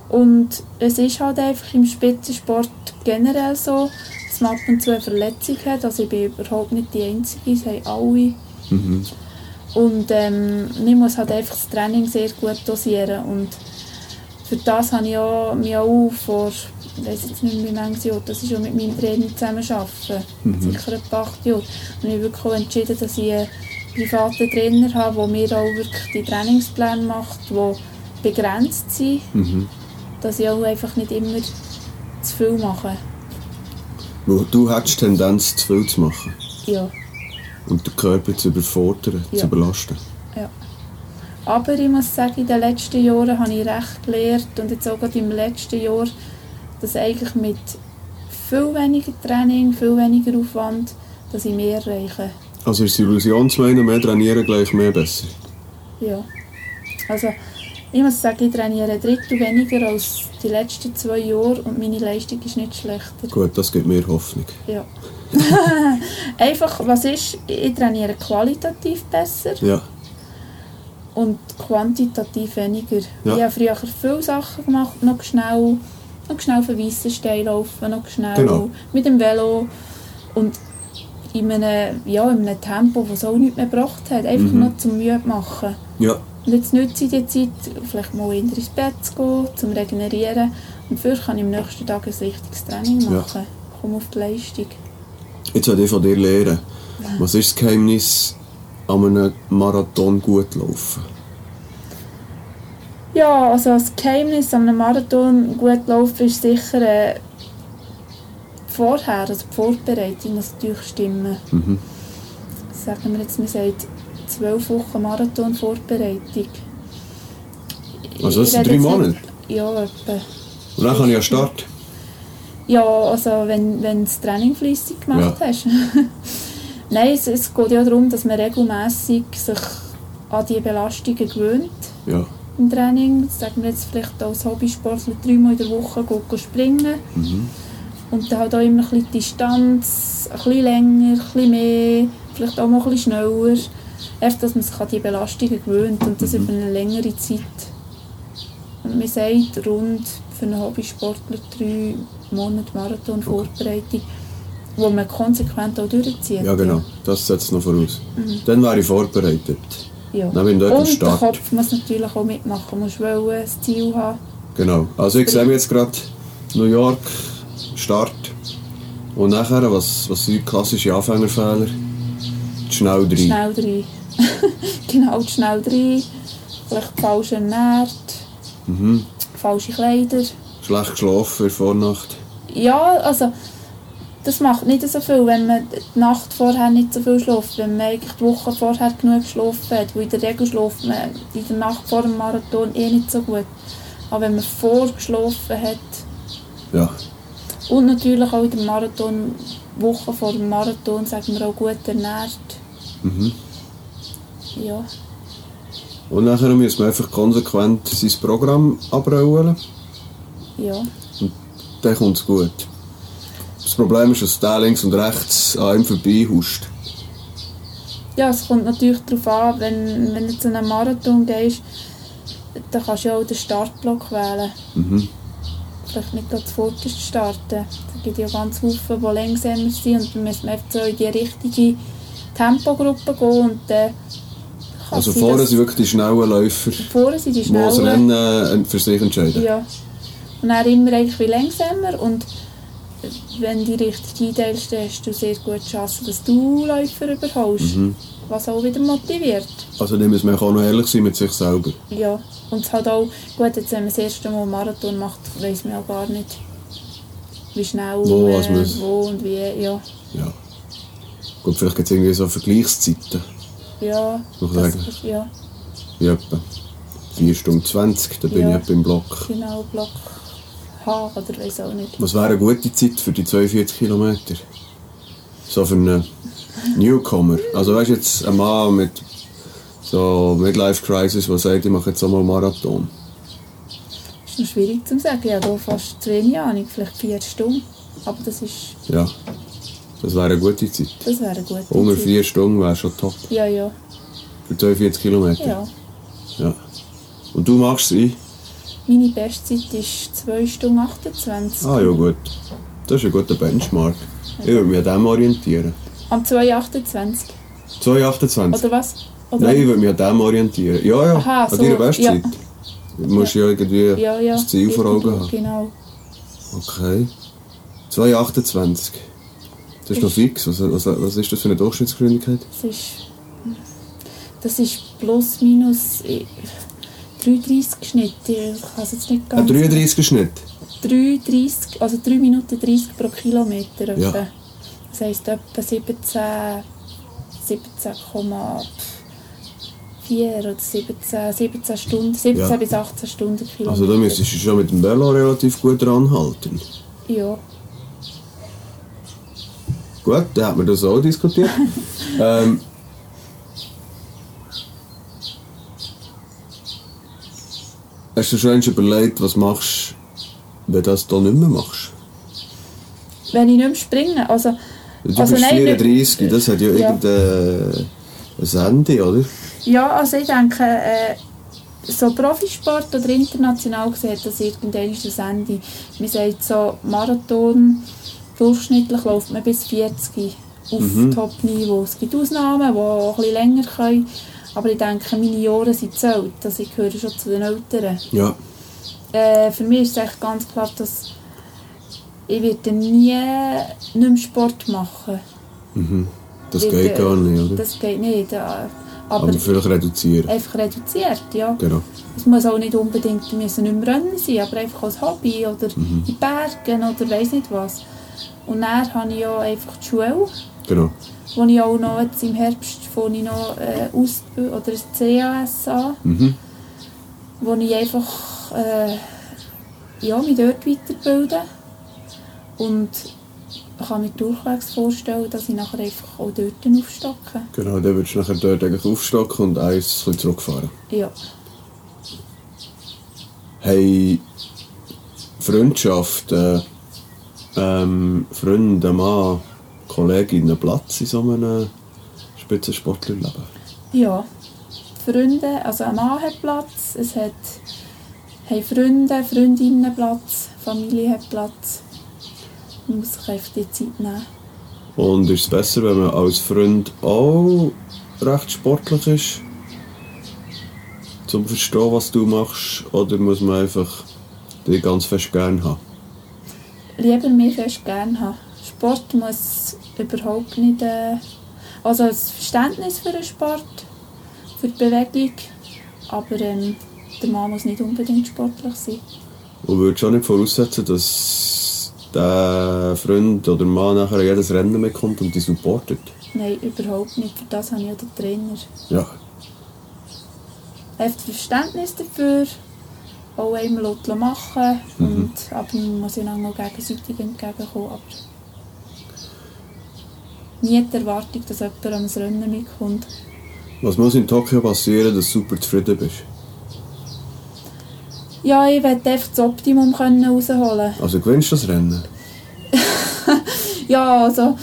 Und es ist halt einfach im Spitzensport generell so, dass man ab und zu eine Verletzung hat. Also ich bin überhaupt nicht die Einzige, es haben alle. Mhm. Und ich muss halt einfach das Training sehr gut dosieren. Und für das habe ich auch mich auch vor, ich weiss jetzt nicht, wie lange Jahr, dass ich schon mit meinem Trainer zusammen arbeite. Mhm. Sicher etwa 8 Jahre. Und ich habe wirklich entschieden, dass ich einen privaten Trainer habe, der mir auch wirklich die Trainingspläne macht, die begrenzt sind. Mhm. Dass ich auch einfach nicht immer zu viel mache. Du hättest die Tendenz, zu viel zu machen? Ja. Und den Körper zu überfordern, ja, zu überlasten? Ja. Aber ich muss sagen, in den letzten Jahren habe ich recht gelernt und jetzt auch gerade im letzten Jahr, dass eigentlich mit viel weniger Training, viel weniger Aufwand, dass ich mehr erreiche. Also ist die Illusion zu meinen, mehr trainieren gleich mehr besser? Ja. Also ich muss sagen, ich trainiere ein Drittel weniger als die letzten 2 Jahre und meine Leistung ist nicht schlechter. Gut, das gibt mir Hoffnung. Ja. Einfach, was ist, ich trainiere qualitativ besser. Ja. Und quantitativ weniger. Ja. Ich habe früher viele Sachen gemacht, noch schnell für Weissenstein laufen, noch schnell genau, mit dem Velo und in einem Tempo, das es auch nichts mehr gebracht hat, einfach noch zum Mühe machen. Ja. Und jetzt nütze ich die Zeit, vielleicht mal ins Bett zu gehen, zum Regenerieren und dafür kann ich am nächsten Tag ein richtiges Training machen. Ja. Ich komme auf die Leistung. Jetzt will ich von dir lernen. Ja. Was ist das Geheimnis, an einem Marathon gut laufen? Ja, also das Geheimnis an einem Marathon gut laufen ist sicher vorher, also die Vorbereitung, das durchstimmen. Mhm. Sagen wir jetzt, man sagt 12 Wochen Marathon-Vorbereitung. Also das sind 3 Monate? Nicht, ja, etwa. Und dann kann ich ja starten? Ja, also wenn du das Training fleissig gemacht hast. Nein, es geht ja darum, dass man regelmässig sich an die Belastungen gewöhnt im Training. Sagen wir jetzt vielleicht als Hobbysportler 3 Mal in der Woche gehen springen. Mhm. Und dann halt auch immer ein bisschen Distanz, ein bisschen länger, ein bisschen mehr, vielleicht auch mal ein bisschen schneller. Einfach, dass man sich an die Belastungen gewöhnt und das über eine längere Zeit. Und man sagt, rund für einen Hobbysportler 3 Monate Marathon-Vorbereitung, wo man konsequent auch durchzieht. Ja, genau. Ja. Das setzt noch voraus. Mhm. Dann wäre ich vorbereitet. Ja. Dann bin ich dort. Und der Kopf muss natürlich auch mitmachen. Du musst wollen, ein Ziel haben. Genau. Also ich sehe mich jetzt gerade New York, Start. Und nachher, was sind klassische Anfängerfehler? Schnell rein. Schnell rein. Genau, schnell rein. Vielleicht falsch ernährt. Mhm. Falsche Kleider. Schlecht geschlafen in der Vornacht. Ja, also... Das macht nicht so viel, wenn man die Nacht vorher nicht so viel schläft, wenn man eigentlich die Woche vorher genug geschlafen hat, weil in der Regel schläft man in der Nacht vor dem Marathon nicht so gut. Aber wenn man vorgeschlafen hat... Ja. Und natürlich auch in der Marathon, Woche vor dem Marathon, sagen wir auch gut ernährt. Mhm. Ja. Und nachher muss man einfach konsequent sein Programm abrollen. Ja. Und dann kommt es gut. Das Problem ist, dass der links und rechts an einem vorbeihuscht. Ja, es kommt natürlich darauf an, wenn du zu einem Marathon gehst, da kannst du ja auch den Startblock wählen. Mhm. Vielleicht nicht gerade zuvorderst starten. Es gibt ja ganz viele, die langsamer sind und dann müssen wir einfach so in die richtige Tempogruppe gehen. Und dann also vorne sind wirklich die schnellen Läufer, die das Rennen für sich entscheiden. Ja. Und dann immer eigentlich wie langsamer und wenn du die richtig einteilst, hast du sehr gute Chance, dass du Läufer überholst. Mhm. Was auch wieder motiviert. Also da muss man auch noch ehrlich sein mit sich selber. Ja, und es hat auch, gut, jetzt wenn man das erste Mal einen Marathon macht, weiss man auch gar nicht, wie schnell, wo und wie, ja. Ja. Gut, vielleicht gibt es irgendwie so Vergleichszeiten. Ja, das ja. Ja, etwa 4:20, da bin ich etwa im Block. Genau, Block H oder weiss auch nicht. Was wäre eine gute Zeit für die 42 Kilometer? So für eine Newcomer. Also weißt du, jetzt ein Mann mit so Midlife-Crisis, der sagt, ich mache jetzt einmal einen Marathon. Das ist noch schwierig zu sagen. Ja, da fast 2 Jahre, vielleicht 4 Stunden. Aber das ist... Ja, das wäre eine gute Zeit. Das wäre eine gute Zeit. Unter 4 Stunden wäre schon top. Ja, ja. Für 42 Kilometer. Ja. Ja. Und du machst es ein? Meine Bestzeit ist 2:28. Ah ja, gut. Das ist ein guter Benchmark. Ich würde mich an dem orientieren. Am 2:28. 2:28? Oder was? Oder? Nein, ich würde mich an dem orientieren. Ja, ja, aha, an so deiner Bestzeit. Ja. Du musst ja irgendwie das Ziel vor Augen haben. Genau. Okay. 2:28. Das ist noch fix. Was ist das für eine Durchschnittsgeschwindigkeit? Das ist plus minus 3,30 Schnitt. Ich kann es jetzt nicht ganz... Ein 3,30 Schnitt? 3,30, also 3:30 pro Kilometer. Ja. Das heisst etwa 17,4 oder 17 Stunden, 17 bis 18 Stunden Kilometer. Also da müsstest du schon mit dem Velo relativ gut dranhalten. Ja. Gut, dann hat man das auch diskutiert. Hast du schon überlegt, was machst du, wenn du das hier nicht mehr machst? Wenn ich nicht mehr springe? Du bist 34, nicht. Das hat ja irgendein Ende, oder? Ja, also ich denke, so Profisport oder international gesehen hat das irgendein Ende. Man sagt so, Marathon, durchschnittlich läuft man bis 40 auf Top-Niveau. Es gibt Ausnahmen, die auch ein bisschen länger können, aber ich denke, meine Jahre sind gezählt, also ich gehöre schon zu den Älteren. Ja. Für mich ist es echt ganz klar, dass ich werde nie nicht mehr Sport machen. Mhm. Das geht gar nicht, oder? Das geht nicht. Aber vielleicht reduzieren. Einfach reduziert, ja. Genau. Es muss auch nicht unbedingt nicht mehr Rennen sein, aber einfach als Hobby oder in Bergen oder weiss nicht was. Und dann habe ich ja einfach die Schule, genau, wo ich auch noch jetzt im Herbst oder ein CAS an, wo ich einfach mich dort weiterbilde. Und ich kann mir durchwegs vorstellen, dass ich nachher einfach auch dort aufstocke. Genau, dann würdest du nachher dort eigentlich aufstocken und eins zurückfahren. Ja. Hey, Freundschaft, Freunde, Mann, Kolleginnen, Platz in so einem Spitzensportlerleben? Ja, Freunde, also ein Mann hat Platz, es haben Freunde, Freundinnen Platz, Familie hat Platz. Man muss sich einfach die Zeit nehmen. Und ist es besser, wenn man als Freund auch recht sportlich ist, zum Verstehen, was du machst, oder muss man einfach dich ganz fest gerne haben? Lieber mich fest gerne haben. Sport muss überhaupt nicht... Also ein Verständnis für den Sport, für die Bewegung, aber der Mann muss nicht unbedingt sportlich sein. Und würdest du auch nicht voraussetzen, dass der Freund oder Mann nachher jedes Rennen mitkommt und die supportet? Nein, überhaupt nicht. Für das habe ich ja den Trainer. Ja. Er hat Verständnis dafür, auch einmal machen und aber man muss ja noch gegenseitig entgegenkommen. Aber nie die Erwartung, dass jemand am Rennen mitkommt. Was muss in Tokio passieren, dass du super zufrieden bist? Ja, ich möchte einfach das Optimum herausholen. Also gewinnst du das Rennen? Ja, also...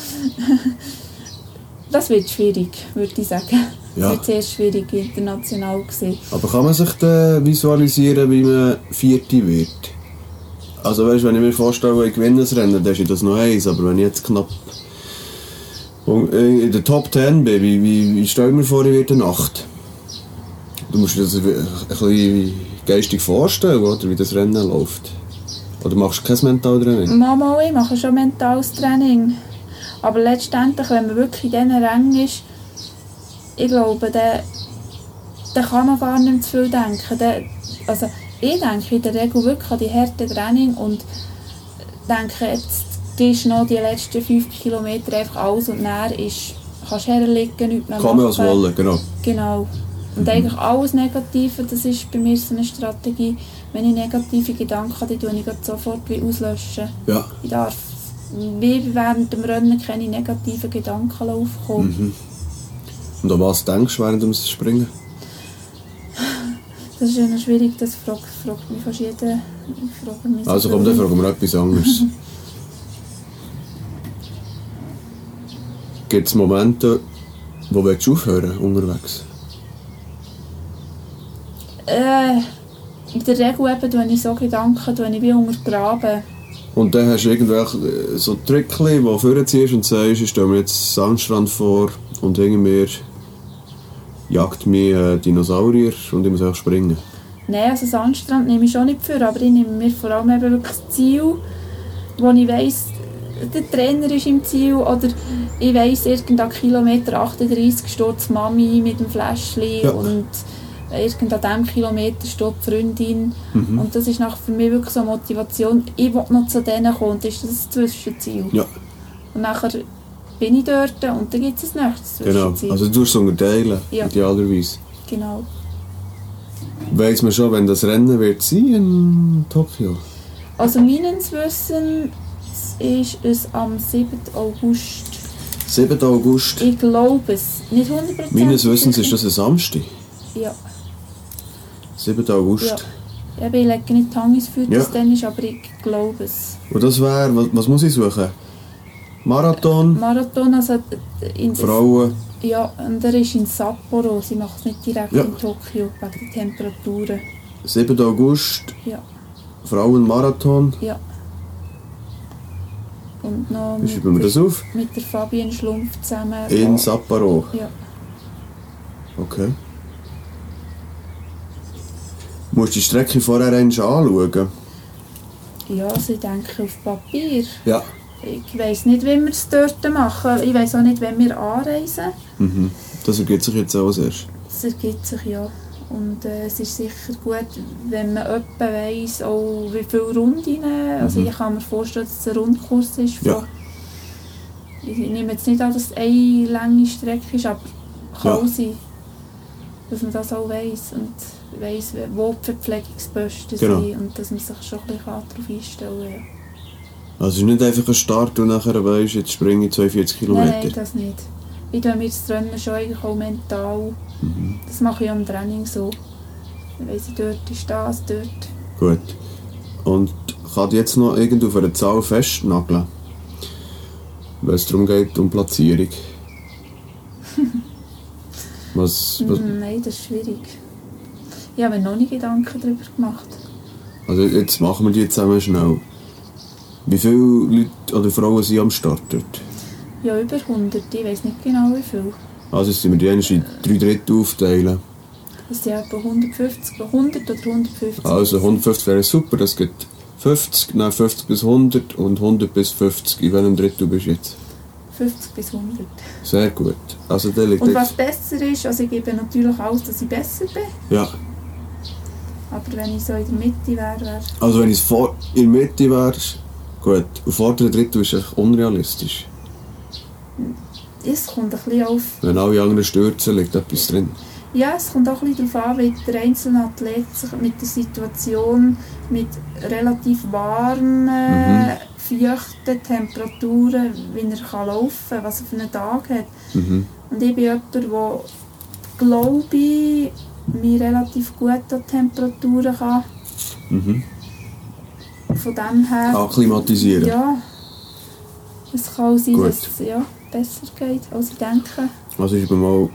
Das wird schwierig, würde ich sagen. Ja. Das war sehr schwierig, international gesehen. Aber kann man sich da visualisieren, wie man Vierte wird? Also weißt, wenn ich mir vorstelle, ich gewinne das Rennen, dann ist das noch eins. Aber wenn ich jetzt knapp in der Top 10 bin, wie stelle ich mir vor, ich werde eine 8? Du musst dir das ein bisschen geistig vorstellen, oder, wie das Rennen läuft. Oder machst du kein Mentaltraining? Mama, ich mache schon mentales Training. Aber letztendlich, wenn man wirklich in diesen Rängen ist, ich glaube, dann kann man gar nicht zu viel denken. Also ich denke in der Regel wirklich an die harten Training und denke, jetzt ist noch die letzten 5 Kilometer einfach alles und näher ist, kannst du herliegen, nichts mehr kann machen. Kann man was wollen, genau. Und eigentlich alles Negative, das ist bei mir so eine Strategie. Wenn ich negative Gedanken habe, die lösche ich sofort auslöschen. Ja. Ich darf während dem Rennen keine negativen Gedanken aufkommen. Mhm. Und an was denkst du während dem Springen? Das ist ja noch schwierig, das fragt mich fast jeder. Also komm, dann fragen wir etwas anderes. Gibt es Momente, wo du aufhören unterwegs? In der Regel eben, wenn ich so Gedanken, wenn ich wie untergraben. Und dann hast du irgendwelche so Trickchen, die du vorziehst und sagst, ich stelle mir jetzt Sandstrand vor und hinter mir jagt mich ein Dinosaurier und ich muss auch springen. Nein, also Sandstrand nehme ich schon nicht vor, aber ich nehme mir vor allem eben wirklich das Ziel, wo ich weiss, der Trainer ist im Ziel oder ich weiss, irgendein Kilometer 38 steht die Mami mit dem Fläschchen, ja. Und irgend an diesem Kilometer steht die Freundin. Mhm. Und das ist für mich wirklich so eine Motivation. Ich will noch zu denen kommen, das ist das Zwischenziel. Ja. Und nachher bin ich dort und dann gibt es ein nächstes Zwischenziel. Genau, also du musst es unterteilen, ja. Idealerweise. Genau. Weiss man schon, wenn das Rennen wird sein in Tokio? Also meines Wissens ist es am 7. August. 7. August? Ich glaube es, nicht 100%. Meines Wissens ist das ein Samstag? Ja. 7. August. Ja. Ich lege nicht die Hand ins Feuer, dass es dann ist, aber ich glaube es. Und das wäre, was muss ich suchen? Marathon? Marathon, also in Frauen? Ja, und er ist in Sapporo, sie macht es nicht direkt in Tokio, wegen der Temperaturen. 7. August? Ja. Frauenmarathon? Ja. Und noch mit der Fabien Schlumpf zusammen. In Sapporo? Ja. Okay. Du musst die Strecke vorher anschauen. Ja, also ich denke auf Papier. Ja. Ich weiss nicht, wie wir es dort machen. Ich weiss auch nicht, wenn wir anreisen. Mhm. Das ergibt sich jetzt auch erst. Das ergibt sich, ja. Und es ist sicher gut, wenn man etwa weiss, auch wie viele Runden. Also ich kann mir vorstellen, dass es ein Rundkurs ist. Ich nehme jetzt nicht an, dass es eine lange Strecke ist, aber kann auch sein, dass man das auch weiss. Und weiss, wo die Verpflegungsposten sind und dass man sich schon ein bisschen darauf einstellen kann. Ja. Also es ist nicht einfach ein Start und nachher weisst, jetzt springe ich 42 Kilometer? Nein, das nicht. Ich tue mir das Rennen schon eigentlich auch mental. Mhm. Das mache ich am Training so. Dann weiss ich, dort ist das, dort. Gut. Und kann ich jetzt noch irgendwo auf eine Zahl festnageln? Weil es darum geht, um Platzierung. Was? Nein, das ist schwierig. Ich habe mir noch nie Gedanken darüber gemacht. Also jetzt machen wir die zusammen schnell. Wie viele Leute oder Frauen sind am Start dort? Ja, über 100. Ich weiss nicht genau, wie viele. Also müssen wir die in 3 Drittel aufteilen. Das sind etwa 150, 100 oder 150. Also 150 wäre super, das gibt 50, nein 50 bis 100 und 100 bis 50. In welchem Drittel bist du jetzt? 50 bis 100. Sehr gut. Also der liegt und was besser ist, also ich gebe natürlich alles, dass ich besser bin. Ja. Aber wenn ich so in der Mitte wäre... Also wenn ich in der Mitte wäre, gut. Auf vorderen Drittel ist es unrealistisch. Es kommt ein bisschen auf... Wenn alle anderen stürzen, liegt etwas drin. Ja, es kommt auch ein bisschen darauf an, wie der einzelne Athlet sich mit der Situation, mit relativ warmen, feuchten Temperaturen, wie er kann laufen kann, was er für einen Tag hat. Mhm. Und ich bin jemand, der, glaube ich, mich relativ gut an Temperaturen kann. Mhm. Von dem her... Akklimatisieren. Ja. Es kann auch sein, dass es besser geht, als ich denke. Also ist aber mal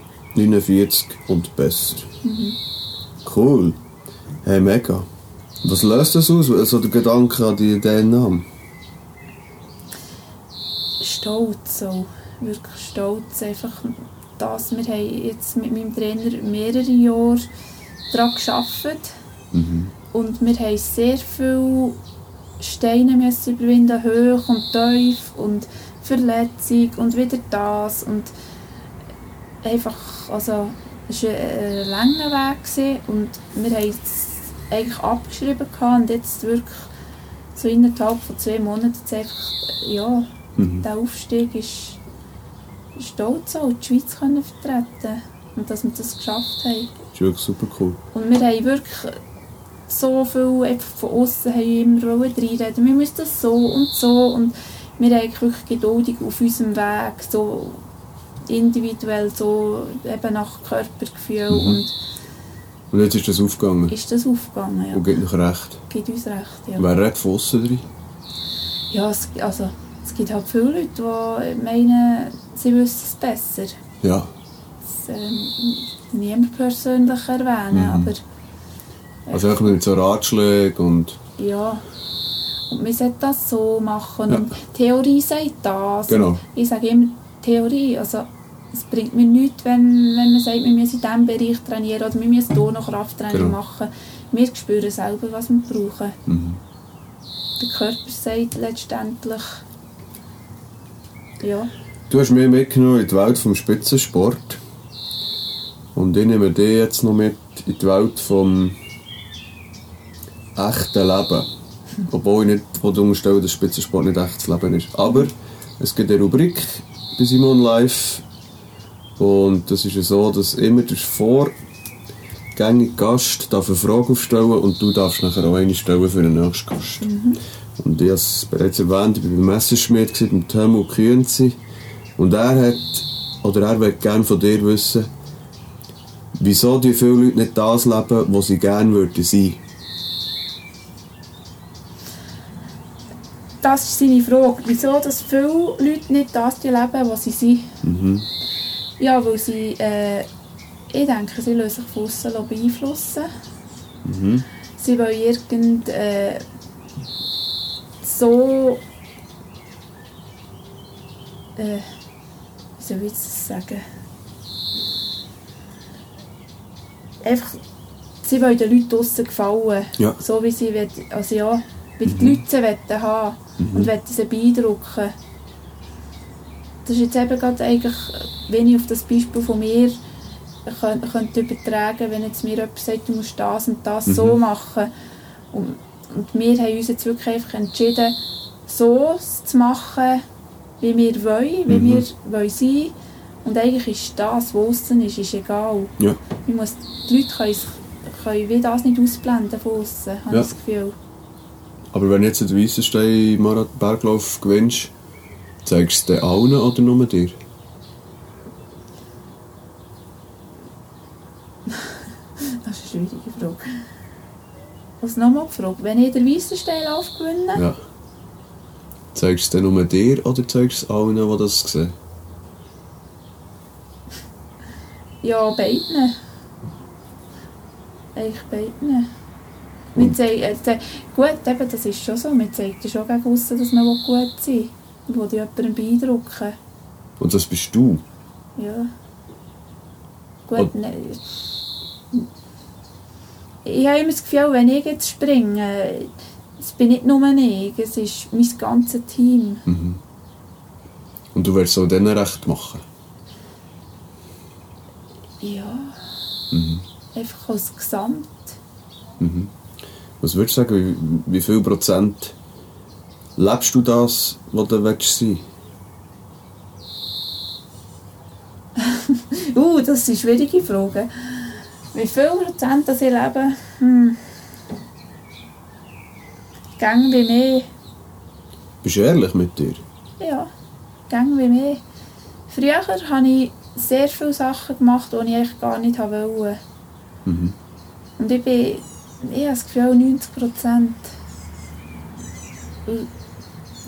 49 und besser. Mhm. Cool. Hey, mega. Was löst das aus, also der Gedanke an diesen Namen? Stolz, so. Wirklich stolz. Einfach das, wir haben jetzt mit meinem Trainer mehrere Jahre daran gearbeitet. Mhm. Und wir haben sehr viele Steine müssen überwinden, hoch und tief und Verletzung und wieder das. Und einfach, also, es war ein langer Weg gewesen und wir haben es eigentlich abgeschrieben und jetzt wirklich so innerhalb von 2 Monaten jetzt einfach, ja, der Aufstieg ist stolz auch, die Schweiz können vertreten und dass wir das geschafft haben. Das ist wirklich super cool. Und wir haben wirklich so viel einfach von außen immer reinreden, wir müssen das so und wir haben wirklich geduldig auf unserem Weg, so individuell, so eben nach Körpergefühl. Und jetzt ist das aufgegangen? Ist das aufgegangen, ja. Und gibt noch recht? Gibt uns recht, ja. Wer redet von aussen drin? Ja, es gibt halt viele Leute, die meinen, sie wissen es besser. Ja. Das niemand persönlich erwähnen, aber... Also auch mit so Ratschlägen und... Ja. Und man sollte das so machen. Ja. Und Theorie sagt das. Genau. Ich sage immer Theorie, also es bringt mir nichts, wenn man sagt, wir müssen in diesem Bereich trainieren oder wir müssen hier noch Krafttraining machen. Wir spüren selber, was wir brauchen. Mhm. Der Körper sagt letztendlich, ja. Du hast mich mitgenommen in die Welt vom Spitzensport und ich nehme dich jetzt noch mit in die Welt vom echten Leben. Obwohl ich nicht unterstelle, dass Spitzensport nicht echtes Leben ist. Aber es gibt eine Rubrik bei Simon Live und das ist ja so, dass immer der vorgängige Gast eine Frage aufstellen darf und du darfst nachher auch eine stellen für den nächsten Gast. Mhm. Und ich habe es bereits erwähnt, ich war beim Messerschmied, beim Tömmel Kühnzi und er will gerne von dir wissen, wieso die viele Leute nicht das leben, was sie gerne würden sein. Das ist seine Frage. Wieso, dass viele Leute nicht das leben, was sie sind? Mhm. Ja, weil sie, ich denke, sie lassen sich von aussen beeinflussen. Mhm. Sie wollen wie soll ich das sagen? Einfach, sie wollen den Leuten draussen gefallen. Ja. So wie sie wollen, also ja, weil die Leute sie wollen haben. Und sie beeindrucken. Das ist jetzt eben gerade eigentlich, wenn ich auf das Beispiel von mir könnte übertragen, wenn jetzt mir jemand sagt, du musst das und das so machen. Und wir haben uns jetzt wirklich einfach entschieden, so zu machen, wie wir wollen, wie wir wollen sein. Und eigentlich ist das, was aussen ist, ist egal. Ja. Die Leute können das nicht ausblenden von aussen, habe ich das Gefühl. Aber wenn du jetzt den Weissenstein-Berglauf gewinnst, zeigst du es allen oder nur dir? Das ist eine schwierige Frage. Was nochmal die Frage? Wenn ich den Weissenstein-Lauf gewinne? Ja. Zeigst du es nur dir oder zeigst du es allen, die das sehen? Ja, beiden. Eigentlich beiden. Gut, eben, das ist schon so. Man zeigt ja schon gegen aussen, dass man gut sein will. Man will jemanden beeindrucken. Und das bist du? Ja. Gut, nein. Ich habe immer das Gefühl, wenn ich jetzt springe, es bin nicht nur ich, es ist mein ganzes Team. Mhm. Und du willst es auch denen recht machen? Ja. Mhm. Einfach als Gesamt. Mhm. Was würdest du sagen, wie viel Prozent lebst du das, was du sein willst? Das sind schwierige Fragen. Wie viel Prozent das ich lebe? Gäng wie mehr. Bist du ehrlich mit dir? Ja, gäng wie mehr. Früher habe ich sehr viele Sachen gemacht, die ich eigentlich gar nicht wollte. Mhm. Und ich habe das Gefühl, 90%.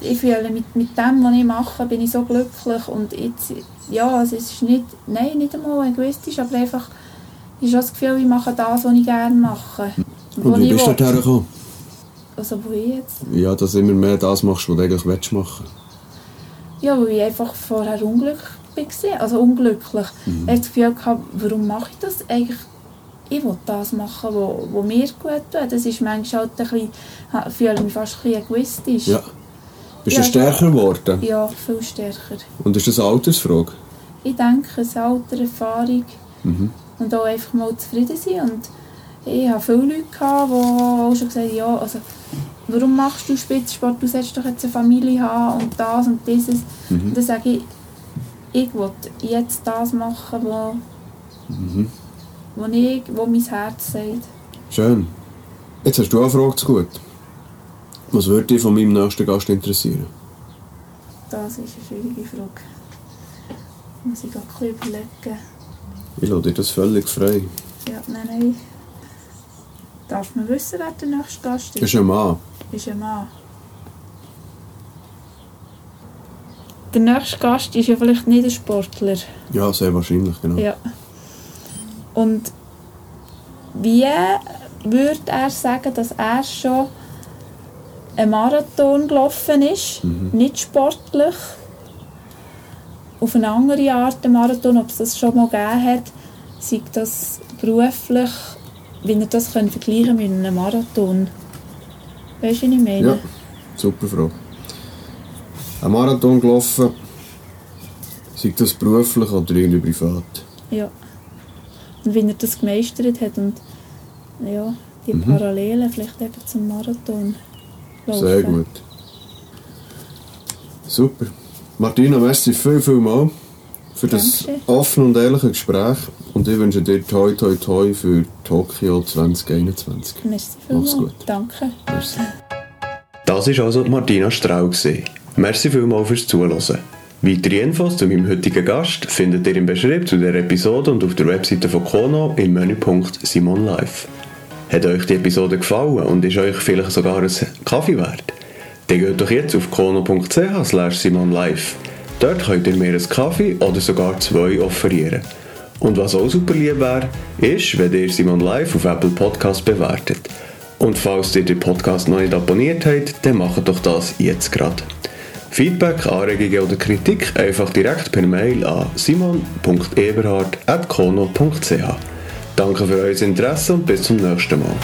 ich fühle mit dem, was ich mache, bin ich so glücklich. Und jetzt, ja, es ist nicht, nein, nicht einmal egoistisch, aber einfach, ich habe das Gefühl, ich mache das, was ich gerne mache. Und wie bist du dort hergekommen? Also wo ich jetzt? Ja, dass du immer mehr das machst, was du eigentlich willst machen. Ja, weil ich einfach vorher unglücklich war, also unglücklich. Mhm. Ich hatte das Gefühl, warum mache ich das eigentlich? Ich will das machen, was mir gut tut. Das ist manchmal halt ein bisschen, ich fühle mich fast ein bisschen egoistisch. Ja. Bist du stärker geworden? Ja, viel stärker. Und ist das eine Altersfrage? Ich denke, es Alter, Erfahrung. Mhm. Und auch einfach mal zufrieden sein. Und ich hatte viele Leute, die auch schon gesagt haben, ja, also, warum machst du Spitzensport? Du sollst doch jetzt eine Familie haben und das und dieses. Mhm. Und dann sage ich, ich will jetzt das machen, was wo mein Herz sagt. Schön. Jetzt hast du auch eine Frage zu gut. Was würde dich von meinem nächsten Gast interessieren? Das ist eine schwierige Frage. Da muss ich auch ein bisschen überlegen. Ich lasse dir das völlig frei. Ja, nein. Darf man wissen, wer der nächste Gast ist? Ist ein Mann. Der nächste Gast ist ja vielleicht nicht ein Sportler. Ja, sehr wahrscheinlich, genau. Ja. Und wie würde er sagen, dass er schon einen Marathon gelaufen ist, nicht sportlich, auf eine andere Art einen Marathon, ob es das schon mal gegeben hat, sei das beruflich, wenn ihr das vergleichen mit einem Marathon? Weißt du, was ich meine? Ja, super Frage. Ein Marathon gelaufen, sei das beruflich oder irgendwie privat? Ja. Und wenn er das gemeistert hat und ja, die Parallelen vielleicht eben zum Marathon laufen. Sehr gut. Super. Martina, merci vielmals für das offene und ehrliche Gespräch. Und ich wünsche dir toi toi toi für Tokio 2021. Merci vielmals. Mach's gut. Danke. Merci. Das war also Martina Strell. Merci vielmals fürs Zuhören. Weitere Infos zu meinem heutigen Gast findet ihr im Beschrieb zu dieser Episode und auf der Webseite von Kono im Menüpunkt Simon Live. Hat euch die Episode gefallen und ist euch vielleicht sogar ein Kaffee wert? Dann geht doch jetzt auf kono.ch/simonlive. Dort könnt ihr mir einen Kaffee oder sogar 2 offerieren. Und was auch super lieb wäre, ist, wenn ihr Simon Live auf Apple Podcast bewertet. Und falls ihr den Podcast noch nicht abonniert habt, dann macht doch das jetzt gerade. Feedback, Anregungen oder Kritik einfach direkt per Mail an simon.eberhardt@kono.ch. Danke für euer Interesse und bis zum nächsten Mal.